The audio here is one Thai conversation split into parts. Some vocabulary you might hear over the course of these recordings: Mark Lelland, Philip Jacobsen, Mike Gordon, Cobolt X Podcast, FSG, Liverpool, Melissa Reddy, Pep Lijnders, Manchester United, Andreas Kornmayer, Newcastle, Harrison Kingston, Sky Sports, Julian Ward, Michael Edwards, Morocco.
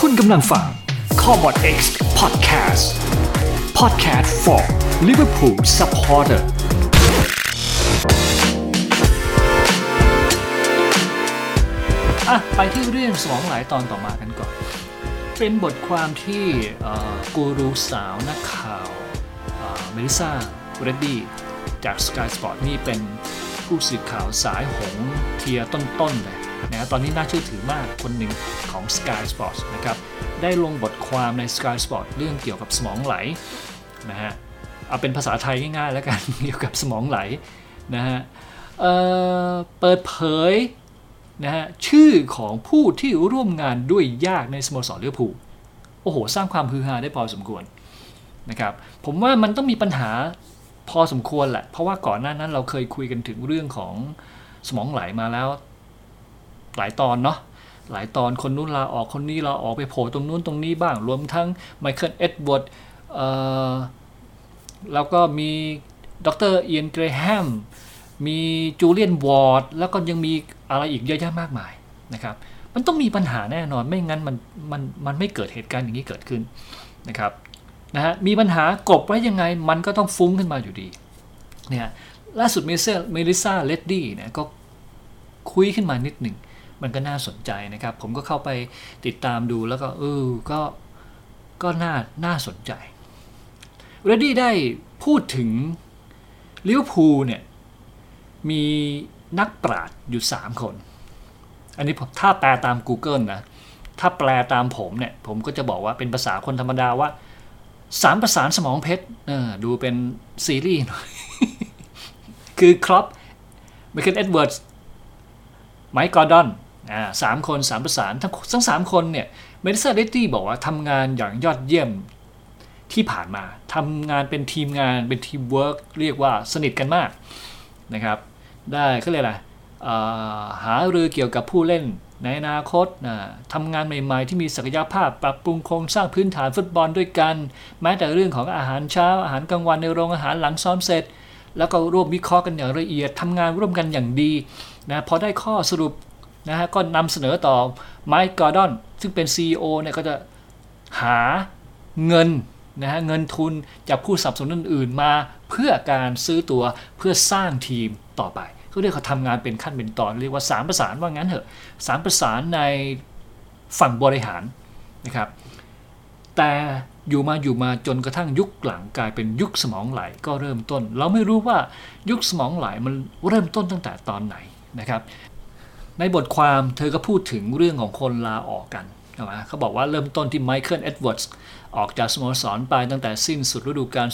คุณกำลังฟัง Cobolt X Podcast Podcast for Liverpool Supporter ไปที่เรื่อง2หลายตอนต่อมากันก่อนเป็นบทความที่กูรูสาวนักข่าวMelissa Reddy จาก Sky Sports นี่เป็นผู้สื่อข่าวสายหงเทียต้นๆเลยนะตอนนี้น่าเชื่อถือมากคนหนึ่งของ Sky Sports นะครับได้ลงบทความใน Sky Sports เรื่องเกี่ยวกับสมองไหลนะฮะเอาเป็นภาษาไทยง่ายๆแล้วกันเกี่ยวกับสมองไหลนะฮะเปิดเผยนะฮะชื่อของผู้ที่ร่วมงานด้วยยากในสโมสรลิเวอร์พูลโอ้โหสร้างความฮือฮาได้พอสมควรนะครับผมว่ามันต้องมีปัญหาพอสมควรแหละเพราะว่าก่อนหน้านั้นเราเคยคุยกันถึงเรื่องของสมองไหลมาแล้วหลายตอนเนาะหลายตอนคนนู้นลาออกคนนี้ลาออกไปโผล่ตรงนู้นตรงนี้บ้างรวมทั้ง Michael Edwards แล้วก็มีดร. เอียน เกรแฮมมีจูเลียน วอร์ดแล้วก็ยังมีอะไรอีกเยอะแยะมากมายนะครับมันต้องมีปัญหาแน่นอนไม่งั้นมันไม่เกิดเหตุการณ์อย่างนี้เกิดขึ้นนะครับนะฮะมีปัญหากบไว้ยังไงมันก็ต้องฟุ้งขึ้นมาอยู่ดีเนี่ยล่าสุดเมลิซ่า เรดดี้เนี่ยก็คุยขึ้นมานิดหนึ่งมันก็น่าสนใจนะครับผมก็เข้าไปติดตามดูแล้วก็ก็น่าสนใจเรดดี้ได้พูดถึงลิเวอร์พูลเนี่ยมีนักปราชญ์อยู่3คนอันนี้ถ้าแปลตาม Google นะถ้าแปลตามผมเนี่ยผมก็จะบอกว่าเป็นภาษาคนธรรมดาว่าสามประสานสมองเพชรดูเป็นซีรีส์หน่อย คือครอป ไมเคิล เอ็ดเวิร์ดส์ ไมค์ กอร์ดอน3คน3ประสานทั้ง3คนเนี่ยเมลิซา เรดดี้บอกว่าทำงานอย่างยอดเยี่ยมที่ผ่านมาทำงานเป็นทีมงานเป็นทีมเวิร์คเรียกว่าสนิทกันมากนะครับได้เขาเรียกอะไรหารือเกี่ยวกับผู้เล่นในอนาคตทำงานใหม่ๆที่มีศักยภาพปรับปรุงโครงสร้างพื้นฐานฟุตบอลด้วยกันแม้แต่เรื่องของอาหารเช้าอาหารกลางวันในโรงอาหารหลังซ้อมเสร็จแล้วก็ร่วมวิเคราะห์กันอย่างละเอียดทำงานร่วมกันอย่างดีนะพอได้ข้อสรุปนะฮะก็นำเสนอต่อไมค์ กอร์ดอนซึ่งเป็น CEO เนี่ยก็จะหาเงินนะฮะเงินทุนจากผู้สนับสนุนอื่นๆมาเพื่อการซื้อตัวเพื่อสร้างทีมต่อไปเขาเรียกเขาทำงานเป็นขั้นเป็นตอนเรียกว่าสามประสานว่างั้นเถอะสามประสานในฝั่งบริหารนะครับแต่อยู่มาจนกระทั่งยุคหลังกลายเป็นยุคสมองไหลก็เริ่มต้นเราไม่รู้ว่ายุคสมองไหลมันเริ่มต้นตั้งแต่ตอนไหนนะครับในบทความเธอก็พูดถึงเรื่องของคนลาออกกันนะเขาบอกว่าเริ่มต้นที่ไมเคิล เอ็ดเวิร์ดส์ออกจากสโมสรไปตั้งแต่สิ้นสุดฤดูกาล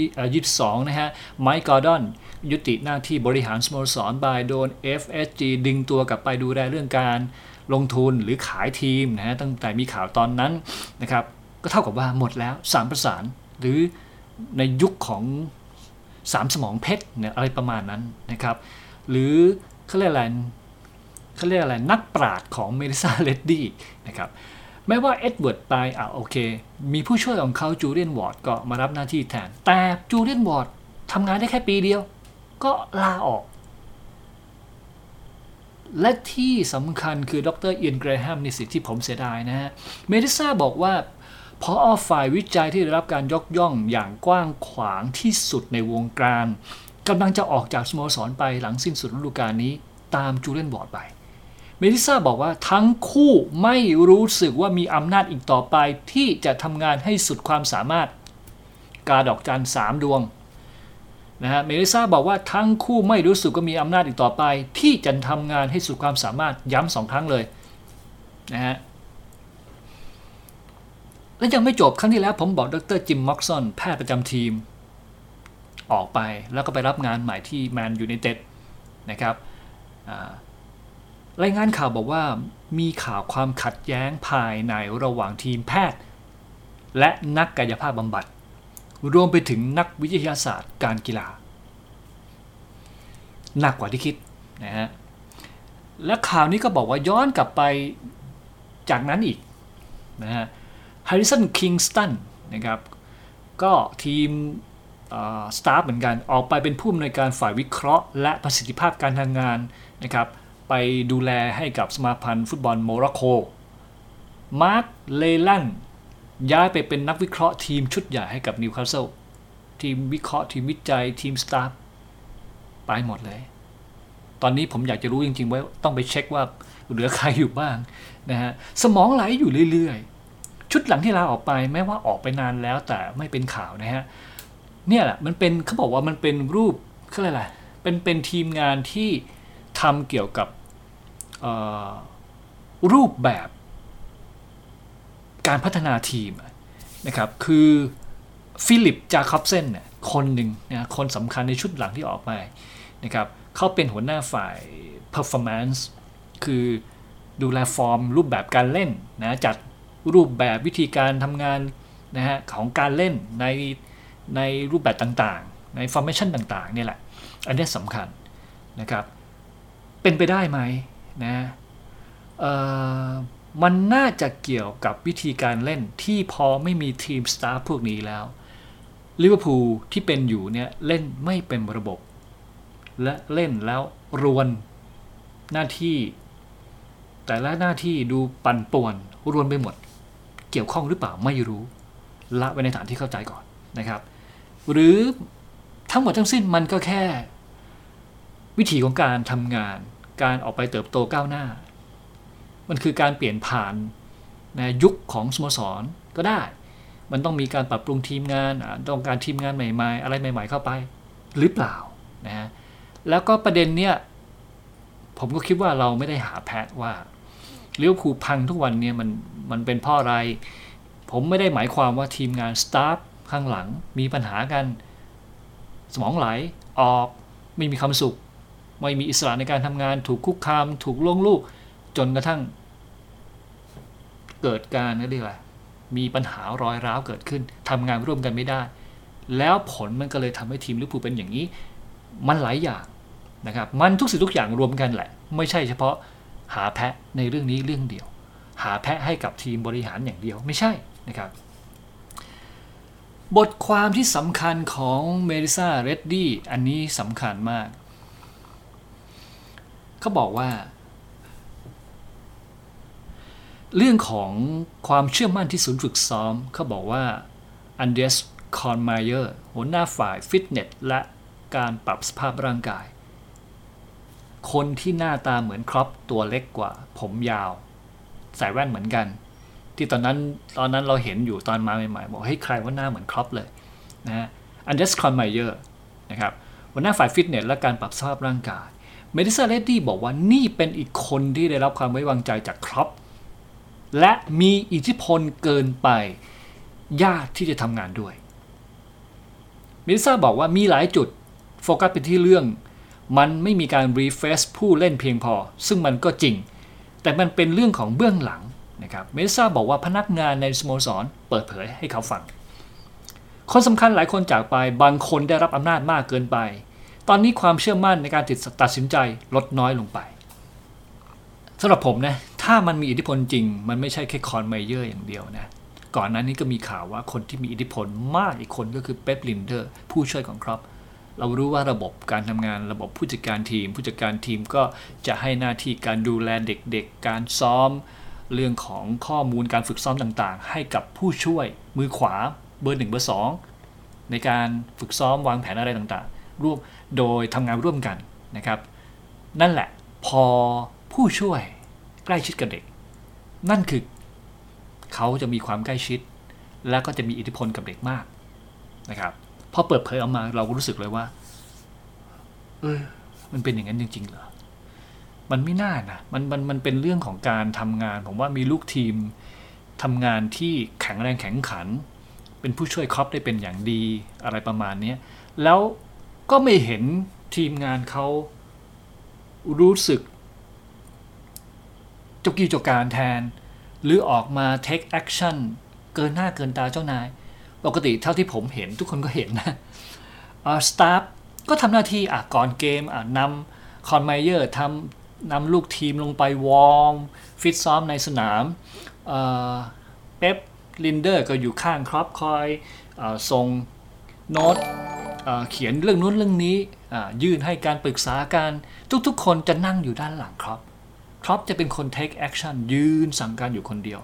2022 นะฮะไมค์ กอร์ดอนยุติหน้าที่บริหารสโมสรไปโดน FSG ดึงตัวกลับไปดูแลเรื่องการลงทุนหรือขายทีมนะฮะตั้งแต่มีข่าวตอนนั้นนะครับก็เท่ากับว่าหมดแล้ว3ประสานหรือในยุคของ3สมองเพชรเนี่ยอะไรประมาณนั้นนะครับหรือเขาเรียกอะไรนักปราชญ์ของเมลิซา เรดดี้นะครับแม้ว่าเอ็ดเวิร์ดไปโอเคมีผู้ช่วยของเขาจูเลียน วอร์ดก็มารับหน้าที่แทนแต่จูเลียน วอร์ดทำงานได้แค่ปีเดียวก็ลาออกและที่สำคัญคือดร. เอียน เกรแฮมนี่สิที่ผมเสียดายนะฮะเมลิซาบอกว่าผอ.ฝ่ายวิจัยที่ได้รับการยกย่องอย่างกว้างขวางที่สุดในวงการกำลังจะออกจากสโมสรไปหลังสิ้นสุดฤดูกาลนี้ตามจูเลียน วอร์ดไปเมลิซาบอกว่าทั้งคู่ไม่รู้สึกว่ามีอำนาจอีกต่อไปที่จะทำงานให้สุดความสามารถกาดอกจัน3ดวงนะฮะเมลิซาบอกว่าทั้งคู่ไม่รู้สึกว่ามีอำนาจอีกต่อไปที่จะทำงานให้สุดความสามารถย้ำ2ครั้งเลยนะฮะและยังไม่จบครั้งที่แล้วผมบอกดร.จิม ม็อกซอนแพทย์ประจำทีมออกไปแล้วก็ไปรับงานใหม่ที่แมนยูไนเต็ดนะครับรายงานข่าวบอกว่ามีข่าวความขัดแย้งภายในระหว่างทีมแพทย์และนักกายภาพบำบัดรวมไปถึงนักวิทยาศาสตร์การกีฬาหนักกว่าที่คิดนะฮะและข่าวนี้ก็บอกว่าย้อนกลับไปจากนั้นอีกนะฮะ Harrison Kingston นะครับก็ทีมสตาฟเหมือนกันออกไปเป็นผู้อำนวยการฝ่ายวิเคราะห์และประสิทธิภาพการทำงานนะครับไป ไปดูแลให้กับสมาพันธ์ฟุตบอลโมร็อกโกมาร์คเลแลนด์ย้ายไปเป็นนักวิเคราะห์ทีมชุดใหญ่ให้กับนิวคาสเซิลทีมวิเคราะห์ทีมวิจัยทีมสตาฟไปหมดเลยตอนนี้ผมอยากจะรู้จริงๆว่าต้องไปเช็คว่าเหลือใครอยู่บ้างนะฮะสมองไหลอยู่เรื่อยๆชุดหลังที่ลาออกไปแม้ว่าออกไปนานแล้วแต่ไม่เป็นข่าวนะฮะเนี่ยแหละมันเป็นเขาบอกว่ามันเป็นรูปคืออะไรเป็นทีมงานที่ทำเกี่ยวกับรูปแบบการพัฒนาทีมนะครับคือฟิลิปจาคอบเซนเนี่ยคนหนึ่งนะคนสำคัญในชุดหลังที่ออกไปนะครับเขาเป็นหัวหน้าฝ่าย performance คือดูแลฟอร์มรูปแบบการเล่นนะจัดรูปแบบวิธีการทำงานนะฮะของการเล่นในรูปแบบต่างๆใน formation ต่างๆเนี่ยแหละอันนี้สำคัญนะครับเป็นไปได้ไหมนะมันน่าจะเกี่ยวกับวิธีการเล่นที่พอไม่มีทีมสตาร์พวกนี้แล้วลิเวอร์พูลที่เป็นอยู่เนี่ยเล่นไม่เป็นระบบและเล่นแล้วรวนหน้าที่แต่ละหน้าที่ดูปั่นป่วนรวนไปหมดเกี่ยวข้องหรือเปล่าไม่รู้ละไว้ในฐานที่เข้าใจก่อนนะครับหรือทั้งหมดทั้งสิ้นมันก็แค่วิธีของการทำงานการออกไปเติบโตก้าวหน้ามันคือการเปลี่ยนผ่านในยุคของสโมสรก็ได้มันต้องมีการปรับปรุงทีมงานต้องการทีมงานใหม่ๆอะไรใหม่ๆเข้าไปหรือเปล่านะฮะแล้วก็ประเด็นเนี้ยผมก็คิดว่าเราไม่ได้หาแพทว่าลิเวอร์พูลพังทุกวันเนี่ยมันเป็นเพราะอะไรผมไม่ได้หมายความว่าทีมงานสตาฟข้างหลังมีปัญหากันสมองไหลออกไม่มีความสุขไม่มีอิสระในการทำงานถูกคุกคามถูกล่วงลูกจนกระทั่งเกิดการเรียกว่ามีปัญหารอยร้าวเกิดขึ้นทำงานร่วมกันไม่ได้แล้วผลมันก็เลยทำให้ทีมลิเวอร์พูลเป็นอย่างนี้มันหลายอย่างนะครับมันทุกสิ่งทุกอย่างรวมกันแหละไม่ใช่เฉพาะหาแพะในเรื่องนี้เรื่องเดียวหาแพะให้กับทีมบริหารอย่างเดียวไม่ใช่นะครับบทความที่สำคัญของMelissa Reddyอันนี้สำคัญมากเขาบอกว่าเรื่องของความเชื่อมั่นที่ศูนย์ฝึกซ้อมเขาบอกว่าอันเดรสคอนไมเยอร์หัวหน้าฝ่ายฟิตเนสและการปรับสภาพร่างกายคนที่หน้าตาเหมือนครอปตัวเล็กกว่าผมยาวใส่แว่นเหมือนกันที่ตอนนั้นเราเห็นอยู่ตอนมาใหม่ๆบอกให้ใครว่าหน้าเหมือนครอปเลยนะอันเดรสคอนไมเยอร์นะครับหัวหน้าฝ่ายฟิตเนสและการปรับสภาพร่างกายเมดิซาเรดดี้บอกว่านี่เป็นอีกคนที่ได้รับความไว้วางใจจากครอปและมีอิทธิพลเกินไปยากที่จะทำงานด้วยมิซ่าบอกว่ามีหลายจุดโฟกัสไปที่เรื่องมันไม่มีการรีเฟรชผู้เล่นเพียงพอซึ่งมันก็จริงแต่มันเป็นเรื่องของเบื้องหลังนะครับมิซ่าบอกว่าพนักงานในสโมสรเปิดเผยให้เขาฟังคนสำคัญหลายคนจากไปบางคนได้รับอำนาจมากเกินไปตอนนี้ความเชื่อมั่นในการตัดสินใจลดน้อยลงไปสำหรับผมนะถ้ามันมีอิทธิพลจริงมันไม่ใช่แค่คอนไมเยอร์อย่างเดียวนะก่อนหน้านี้ก็มีข่าวว่าคนที่มีอิทธิพลมากอีกคนก็คือเป๊ปลินเดอร์ผู้ช่วยของครอปเรารู้ว่าระบบการทำงานระบบผู้จัดการทีมก็จะให้หน้าที่การดูแลเด็กๆการซ้อมเรื่องของข้อมูลการฝึกซ้อมต่างๆให้กับผู้ช่วยมือขวาเบอร์1เบอร์2ในการฝึกซ้อมวางแผนอะไรต่างๆร่วมโดยทำงานร่วมกันนะครับนั่นแหละพอผู้ช่วยใกล้ชิดกับเด็กนั่นคือเขาจะมีความใกล้ชิดและก็จะมีอิทธิพลกับเด็กมากนะครับพอเปิดเผยออกมาเราก็รู้สึกเลยว่ามันเป็นอย่างนั้นจริงๆเหรอมันไม่น่านะมันเป็นเรื่องของการทำงานผมว่ามีลูกทีมทำงานที่แข็งแรงแข็งขันเป็นผู้ช่วยครอปได้เป็นอย่างดีอะไรประมาณนี้แล้วก็ไม่เห็นทีมงานเขารู้สึกเจ้ากี้เจ้าการแทนหรือออกมา take action เกินหน้าเกินตาเจ้านายปกติเท่าที่ผมเห็นทุกคนก็เห็นนะstaff ก็ทำหน้าที่ก่อนเกมนำคอนไมเยอร์นำลูกทีมลงไปวอร์มฟิตซ้อมในสนามเป๊ปลินเดอร์ก็อยู่ข้างครอปคอยส่งโน้ตเขียนเรื่องนู้นเรื่องนี้ ยื่นให้การปรึกษาการทุกๆคนจะนั่งอยู่ด้านหลังครับครอปจะเป็นคน take action ยืนสั่งการอยู่คนเดียว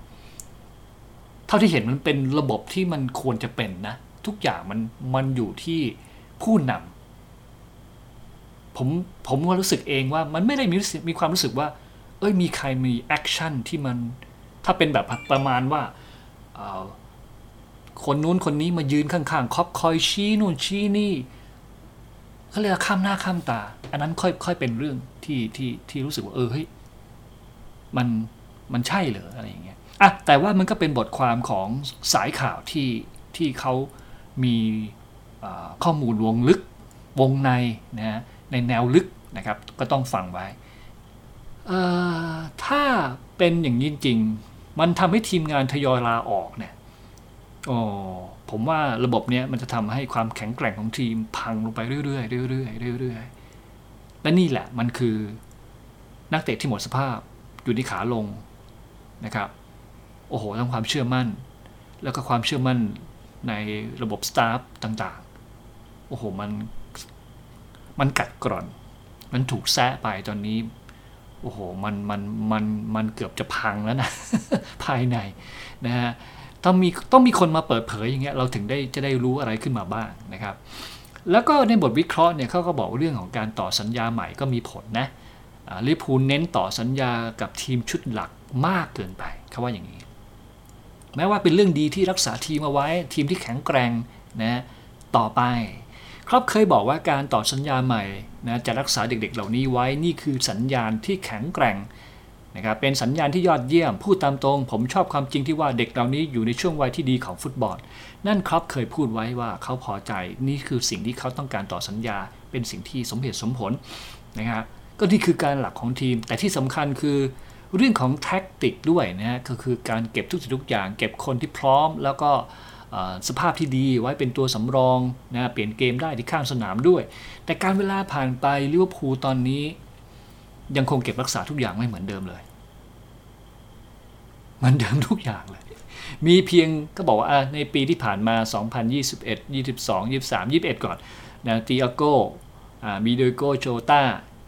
เท่าที่เห็นมันเป็นระบบที่มันควรจะเป็นนะทุกอย่างมันอยู่ที่ผู้นำผมก็รู้สึกเองว่ามันไม่ได้มีความรู้สึกว่าเอ้ยมีใครมีแอคชั่นที่มันถ้าเป็นแบบประมาณว่าคนนู้นคนนี้มายืนข้างๆครอปคอยชี้นู่นชี้นี่ก็เลยข้ามหน้าข้ามตาอันนั้นค่อยเป็นเรื่องที่รู้สึกว่าเฮ้ยมันใช่เหรออะไรอย่างเงี้ยอ่ะแต่ว่ามันก็เป็นบทความของสายข่าวที่เขามีข้อมูลวงลึกวงในนะฮะในแนวลึกนะครับก็ต้องฟังไว้ถ้าเป็นอย่างนี้จริงมันทำให้ทีมงานทยอยลาออกเนี่ยผมว่าระบบเนี้ยมันจะทำให้ความแข็งแกร่งของทีมพังลงไปเรื่อยๆเรื่อยๆเรื่อยๆและนี่แหละมันคือนักเตะที่หมดสภาพอยู่ในขาลงนะครับโอ้โหทั้งความเชื่อมั่นแล้วก็ความเชื่อมั่นในระบบสตาฟต่างๆโอ้โหมันกัดกร่อนมันถูกแซะไปตอนนี้โอ้โหมันเกือบจะพังแล้วนะ ภายในนะฮะต้องมีคนมาเปิดเผยอย่างเงี้ยเราถึงได้จะได้รู้อะไรขึ้นมาบ้างนะครับแล้วก็ในบทวิเคราะห์เนี่ยเขาก็บอกเรื่องของการต่อสัญญาใหม่ก็มีผลนะลิเวอร์พูลเน้นต่อสัญญากับทีมชุดหลักมากเกินไปเขาว่าอย่างนี้แม้ว่าเป็นเรื่องดีที่รักษาทีมเอาไว้ทีมที่แข็งแกร่งนะต่อไปครอบเคยบอกว่าการต่อสัญญาใหม่นะจะรักษาเด็กๆเหล่านี้ไว้นี่คือสัญญาณที่แข็งแกร่งนะครับเป็นสัญญาณที่ยอดเยี่ยมพูดตามตรงผมชอบความจริงที่ว่าเด็กเหล่านี้อยู่ในช่วงวัยที่ดีของฟุตบอลนั่นครอบเคยพูดไว้ว่าเขาพอใจนี่คือสิ่งที่เขาต้องการต่อสัญญาเป็นสิ่งที่สมเหตุสมผลนะครับก็นี่คือการหลักของทีมแต่ที่สำคัญคือเรื่องของแท็กติกด้วยนะฮะก็คือการเก็บทุกสิ่งทุกอย่างเก็บคนที่พร้อมแล้วก็สภาพที่ดีไว้เป็นตัวสำรองนะเปลี่ยนเกมได้ที่ข้างสนามด้วยแต่การเวลาผ่านไปลิเวอร์พูลตอนนี้ยังคงเก็บรักษาทุกอย่างไม่เหมือนเดิมเลยเหมือนเดิมทุกอย่างเลยมีเพียงก็บอกว่าในปีที่ผ่านมา2021 22 23 21ก่อนนะติอาโก้มีโดโกโจต้า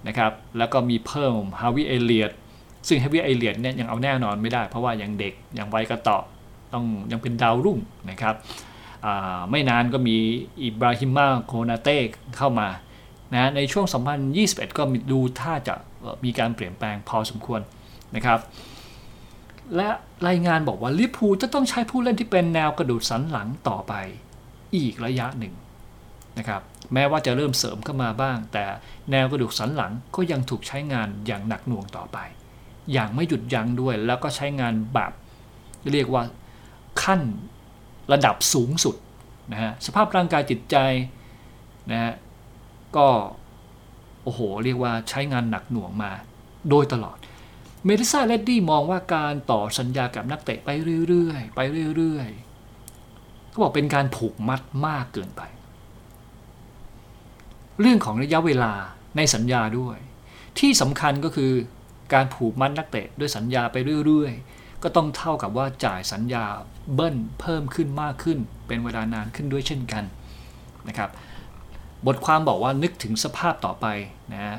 นะครับแล้วก็มีเพิ่มฮาวิเอเลียดซึ่งฮาวิเอเลียดเนี่ยยังเอาแน่นอนไม่ได้เพราะว่ายังเด็กยังวัยกระต่อต้องยังเป็นดาวรุ่งนะครับไม่นานก็มีอิบราฮิมาโคนาเต้เข้ามานะในช่วง2021ก็ดูท่าจะมีการเปลี่ยนแปลงพอสมควรนะครับและรายงานบอกว่าลิเวอร์พูลจะต้องใช้ผู้เล่นที่เป็นแนวกระดูกสันหลังต่อไปอีกระยะหนึ่งนะครับแม้ว่าจะเริ่มเสริมเข้ามาบ้างแต่แนวกระดูกสันหลังก็ยังถูกใช้งานอย่างหนักหน่วงต่อไปอย่างไม่หยุดยั้งด้วยแล้วก็ใช้งานแบบเรียกว่าขั้นระดับสูงสุดนะฮะสภาพร่างกายจิตใจนะฮะก็โอ้โหเรียกว่าใช้งานหนักหน่วงมาโดยตลอดเมลิซาเรดดี้มองว่าการต่อสัญญากับนักเตะไปเรื่อยๆไปเรื่อยๆก็บอกเป็นการผูกมัดมากเกินไปเรื่องของระยะเวลาในสัญญาด้วยที่สำคัญก็คือการผูกมัดนักเตะด้วยสัญญาไปเรื่อยๆก็ต้องเท่ากับว่าจ่ายสัญญาเบิ้ลเพิ่มขึ้นมากขึ้นเป็นเวลานานขึ้นด้วยเช่นกันนะครับบทความบอกว่านึกถึงสภาพต่อไปนะ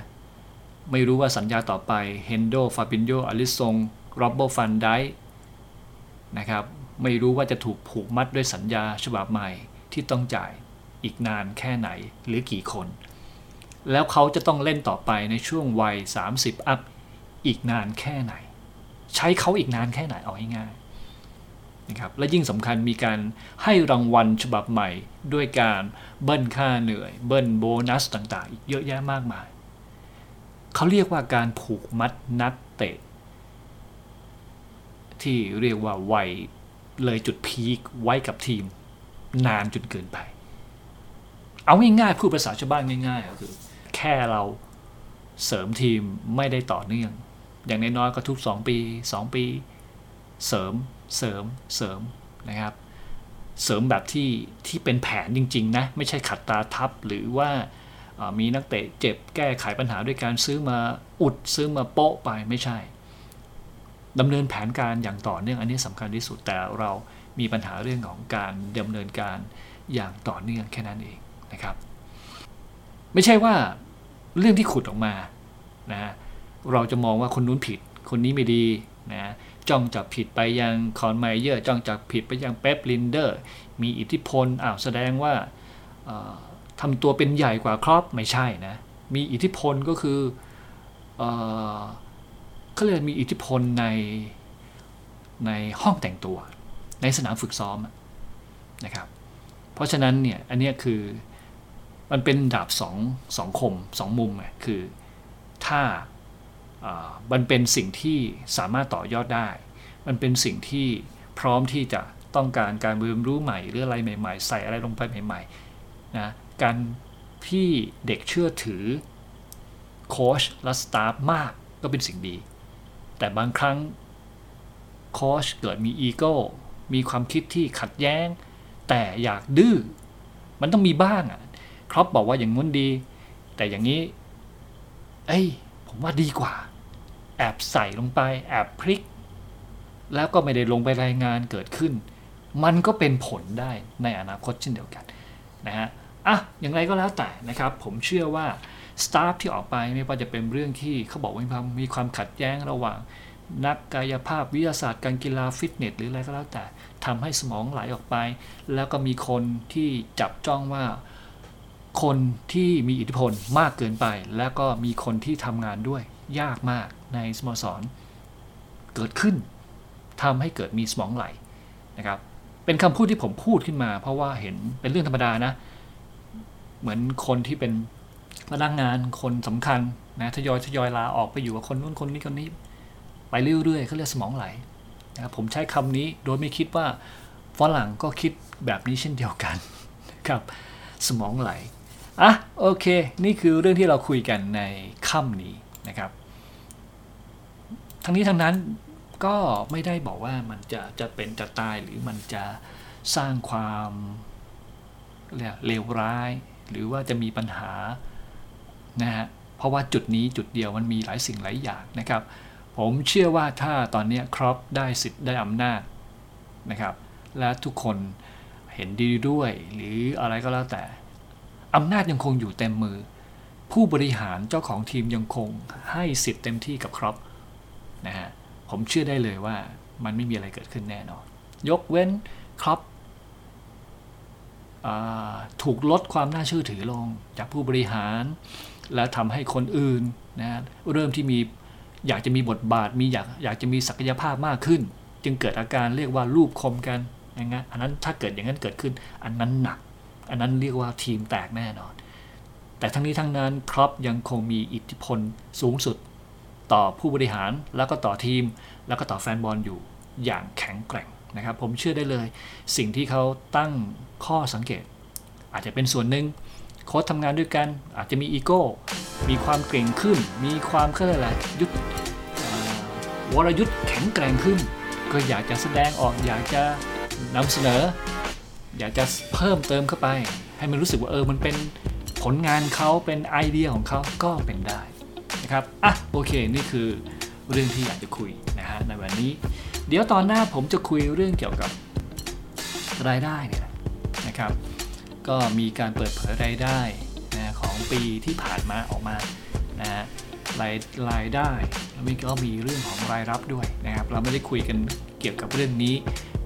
ไม่รู้ว่าสัญญาต่อไปเฮนโดฟาบินโญอลิซงร็อบโบฟันไดนะครับไม่รู้ว่าจะถูกผูกมัดด้วยสัญญาฉบับใหม่ที่ต้องจ่ายอีกนานแค่ไหนหรือกี่คนแล้วเขาจะต้องเล่นต่อไปในช่วงวัย30อัพอีกนานแค่ไหนใช้เขาอีกนานแค่ไหนเอาให้ง่ายนะครับและยิ่งสำคัญมีการให้รางวัลฉบับใหม่ด้วยการเบิ้ลค่าเหนื่อยเบิ้ลโบนัสต่างๆอีกเยอะแยะมากมายเขาเรียกว่าการผูกมัดนักเตะที่เรียกว่าวัยเลยจุดพีคไว้กับทีมนานจนเกินไปเอาง่ายๆพูดภาษาชาวบ้านง่ายๆก็คือแค่เราเสริมทีมไม่ได้ต่อเนื่องอย่างน้อยๆก็ทุก2 ปีเสริมนะครับเสริมแบบที่เป็นแผนจริงๆนะไม่ใช่ขัดตาทับหรือว่ามีนักเตะเจ็บแก้ไขปัญหาด้วยการซื้อมาอุดซื้อมาโปะไปไม่ใช่ดำเนินแผนการอย่างต่อเนื่องอันนี้สำคัญที่สุดแต่เรามีปัญหาเรื่องของการดำเนินการอย่างต่อเนื่องแค่นั้นเองนะครับ ไม่ใช่ว่าเรื่องที่ขุดออกมานะเราจะมองว่าคนนู้นผิดคนนี้ไม่ดีนะจ้องจับผิดไปยังคอนไมเยอร์จ้องจับผิดไปยังเป๊ปลินเดอร์มีอิทธิพลแสดงว่าทำตัวเป็นใหญ่กว่าครอปไม่ใช่นะมีอิทธิพลก็คือเขาเรียกมีอิทธิพลในห้องแต่งตัวในสนามฝึกซ้อมนะครับเพราะฉะนั้นเนี่ยอันนี้คือมันเป็นดาบสองคมสองมุมคือถ้ามันเป็นสิ่งที่สามารถต่อยอดได้มันเป็นสิ่งที่พร้อมที่จะต้องการการเรียนรู้ใหม่หรืออะไรใหม่ๆใส่อะไรลงไปใหม่ๆนะการที่เด็กเชื่อถือโค้ชและสตาฟมากก็เป็นสิ่งดีแต่บางครั้งโค้ชเกิดมีอีโก้มีความคิดที่ขัดแย้งแต่อยากดื้อมันต้องมีบ้างครอปบอกว่าอย่างนู้นดีแต่อย่างนี้เอ้ยผมว่าดีกว่าแอบใส่ลงไปแอบพลิกแล้วก็ไม่ได้ลงไปรายงานเกิดขึ้นมันก็เป็นผลได้ในอนาคตเช่นเดียวกันนะฮะอย่างไรก็แล้วแต่นะครับผมเชื่อว่าสตาฟที่ออกไปไม่ว่าจะเป็นเรื่องที่เขาบอกว่ามีความขัดแย้งระหว่างนักกายภาพวิทยาศาสตร์การกีฬาฟิตเนสหรืออะไรก็แล้วแต่ทำให้สมองไหลออกไปแล้วก็มีคนที่จับจ้องว่าคนที่มีอิทธิพลมากเกินไปแล้วก็มีคนที่ทำงานด้วยยากมากในสโมสรเกิดขึ้นทำให้เกิดมีสมองไหลนะครับเป็นคำพูดที่ผมพูดขึ้นมาเพราะว่าเห็นเป็นเรื่องธรรมดานะเหมือนคนที่เป็นพนักงานคนสำคัญนะทยอยลาออกไปอยู่กับคนนู้นคนนี้ไปเรื่อยๆเขาเรียกสมองไหลนะครับผมใช้คำนี้โดยไม่คิดว่าฝรั่งก็คิดแบบนี้เช่นเดียวกันครับสมองไหลโอเคนี่คือเรื่องที่เราคุยกันในค่ำนี้นะครับทั้งนี้ทั้งนั้นก็ไม่ได้บอกว่ามันจะเป็นจะตายหรือมันจะสร้างความเลวร้ายหรือว่าจะมีปัญหานะฮะเพราะว่าจุดนี้จุดเดียวมันมีหลายสิ่งหลายอย่างนะครับผมเชื่อว่าถ้าตอนนี้ครอปได้สิทธิ์ได้อำนาจนะครับและทุกคนเห็นดีด้วยหรืออะไรก็แล้วแต่อำนาจยังคงอยู่เต็มมือผู้บริหารเจ้าของทีมยังคงให้สิทธิ์เต็มที่กับครอปนะฮะผมเชื่อได้เลยว่ามันไม่มีอะไรเกิดขึ้นแน่นอนยกเว้นครอปถูกลดความน่าเชื่อถือลงจากผู้บริหารและทำให้คนอื่นนะเริ่มที่มีอยากจะมีบทบาทมีอยากจะมีศักยภาพมากขึ้นจึงเกิดอาการเรียกว่ารูปคมกันอย่างนั้นอันนั้นถ้าเกิดอย่างนั้นเกิดขึ้นอันนั้นหนักอันนั้นเรียกว่าทีมแตกแน่นอนแต่ทั้งนี้ทั้งนั้นครอปยังคงมีอิทธิพลสูงสุดต่อผู้บริหารแล้วก็ต่อทีมแล้วก็ต่อแฟนบอลอยู่อย่างแข็งแกร่งนะครับผมเชื่อได้เลยสิ่งที่เขาตั้งข้อสังเกตอาจจะเป็นส่วนหนึ่งโค้ชทำงานด้วยกันอาจจะมีอีโก้มีความเก่งขึ้นมีความเคลื่อนไหววรยุทธ์แข็งแกร่งขึ้นก็อยากจะแสดงออกอยากจะนำเสนออยากจะเพิ่มเติมเข้าไปให้มันรู้สึกว่ามันเป็นผลงานเขาเป็นไอเดียของเขาก็เป็นได้นะครับโอเคนี่คือเรื่องที่อยากจะคุยนะฮะในวันนี้เดี๋ยวตอนหน้าผมจะคุยเรื่องเกี่ยวกับรายได้เนี่ยนะครับก็มีการเปิดเผยรายได้นะของปีที่ผ่านมาออกมานะฮะรายได้แล้วก็มีเรื่องของรายรับด้วยนะครับเราไม่ได้คุยกันเกี่ยวกับเรื่องนี้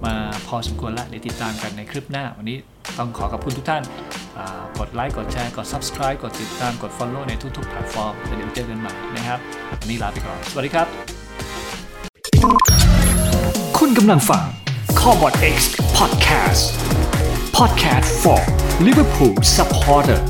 มาพอสมควรละเดี๋ยวติดตามกันในคลิปหน้าวันนี้ต้องขอขอบคุณทุกท่านกดไลค์กดแชร์กด Subscribe กดติดตามกด Follow ในทุกๆแพลตฟอร์มเดี๋ยวเจอกันใหม่นะครับวันนี้ลาไปก่อนสวัสดีครับคุณกำลังฟัง Cobolt X Podcast for Liverpool Supporter